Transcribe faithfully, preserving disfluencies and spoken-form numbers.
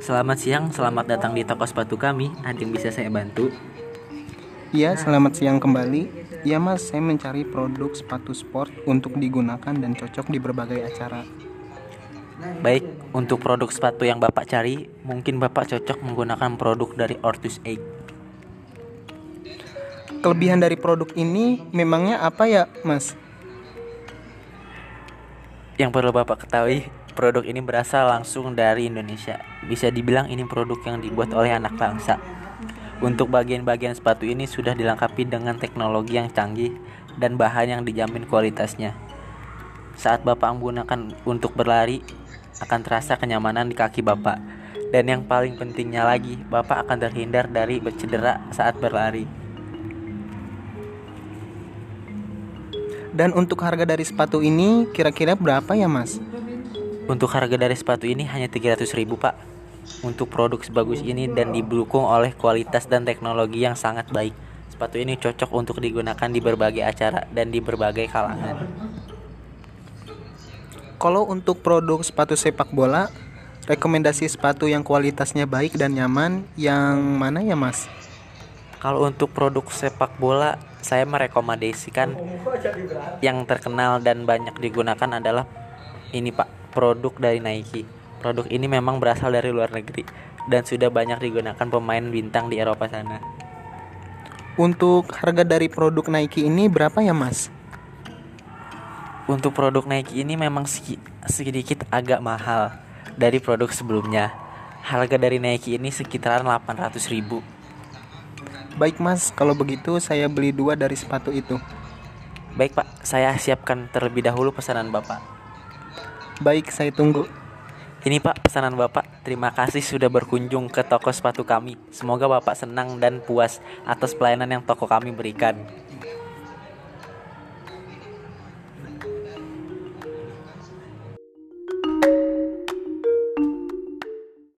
Selamat siang, selamat datang di toko sepatu kami. Ada yang bisa saya bantu? Iya, selamat siang kembali. Iya mas, saya mencari produk sepatu sport untuk digunakan dan cocok di berbagai acara. Baik, untuk produk sepatu yang bapak cari, mungkin bapak cocok menggunakan produk dari Ortus Eight. Kelebihan dari produk ini memangnya apa ya mas? Yang perlu bapak ketahui, produk ini berasal langsung dari Indonesia. Bisa dibilang ini produk yang dibuat oleh anak bangsa. Untuk bagian-bagian sepatu ini sudah dilengkapi dengan teknologi yang canggih dan bahan yang dijamin kualitasnya. Saat Bapak menggunakan untuk berlari, akan terasa kenyamanan di kaki Bapak. Dan yang paling pentingnya lagi, Bapak akan terhindar dari bercedera saat berlari. Dan untuk harga dari sepatu ini kira-kira berapa ya mas? Untuk harga dari sepatu ini hanya tiga ratus ribu pak. Untuk produk sebagus ini dan didukung oleh kualitas dan teknologi yang sangat baik, sepatu ini cocok untuk digunakan di berbagai acara dan di berbagai kalangan. Kalau untuk produk sepatu sepak bola, rekomendasi sepatu yang kualitasnya baik dan nyaman yang mana ya mas? Kalau untuk produk sepak bola, saya merekomendasikan yang terkenal dan banyak digunakan adalah ini pak, produk dari Nike. Produk ini memang berasal dari luar negeri dan sudah banyak digunakan pemain bintang di Eropa sana. Untuk harga dari produk Nike ini berapa ya mas? Untuk produk Nike ini memang sedikit agak mahal dari produk sebelumnya. Harga dari Nike ini sekitaran delapan ratus ribu. Baik mas, kalau begitu saya beli dua dari sepatu itu. Baik pak, saya siapkan terlebih dahulu pesanan bapak. Baik, saya tunggu. Ini pak pesanan bapak, terima kasih sudah berkunjung ke toko sepatu kami. Semoga bapak senang dan puas atas pelayanan yang toko kami berikan.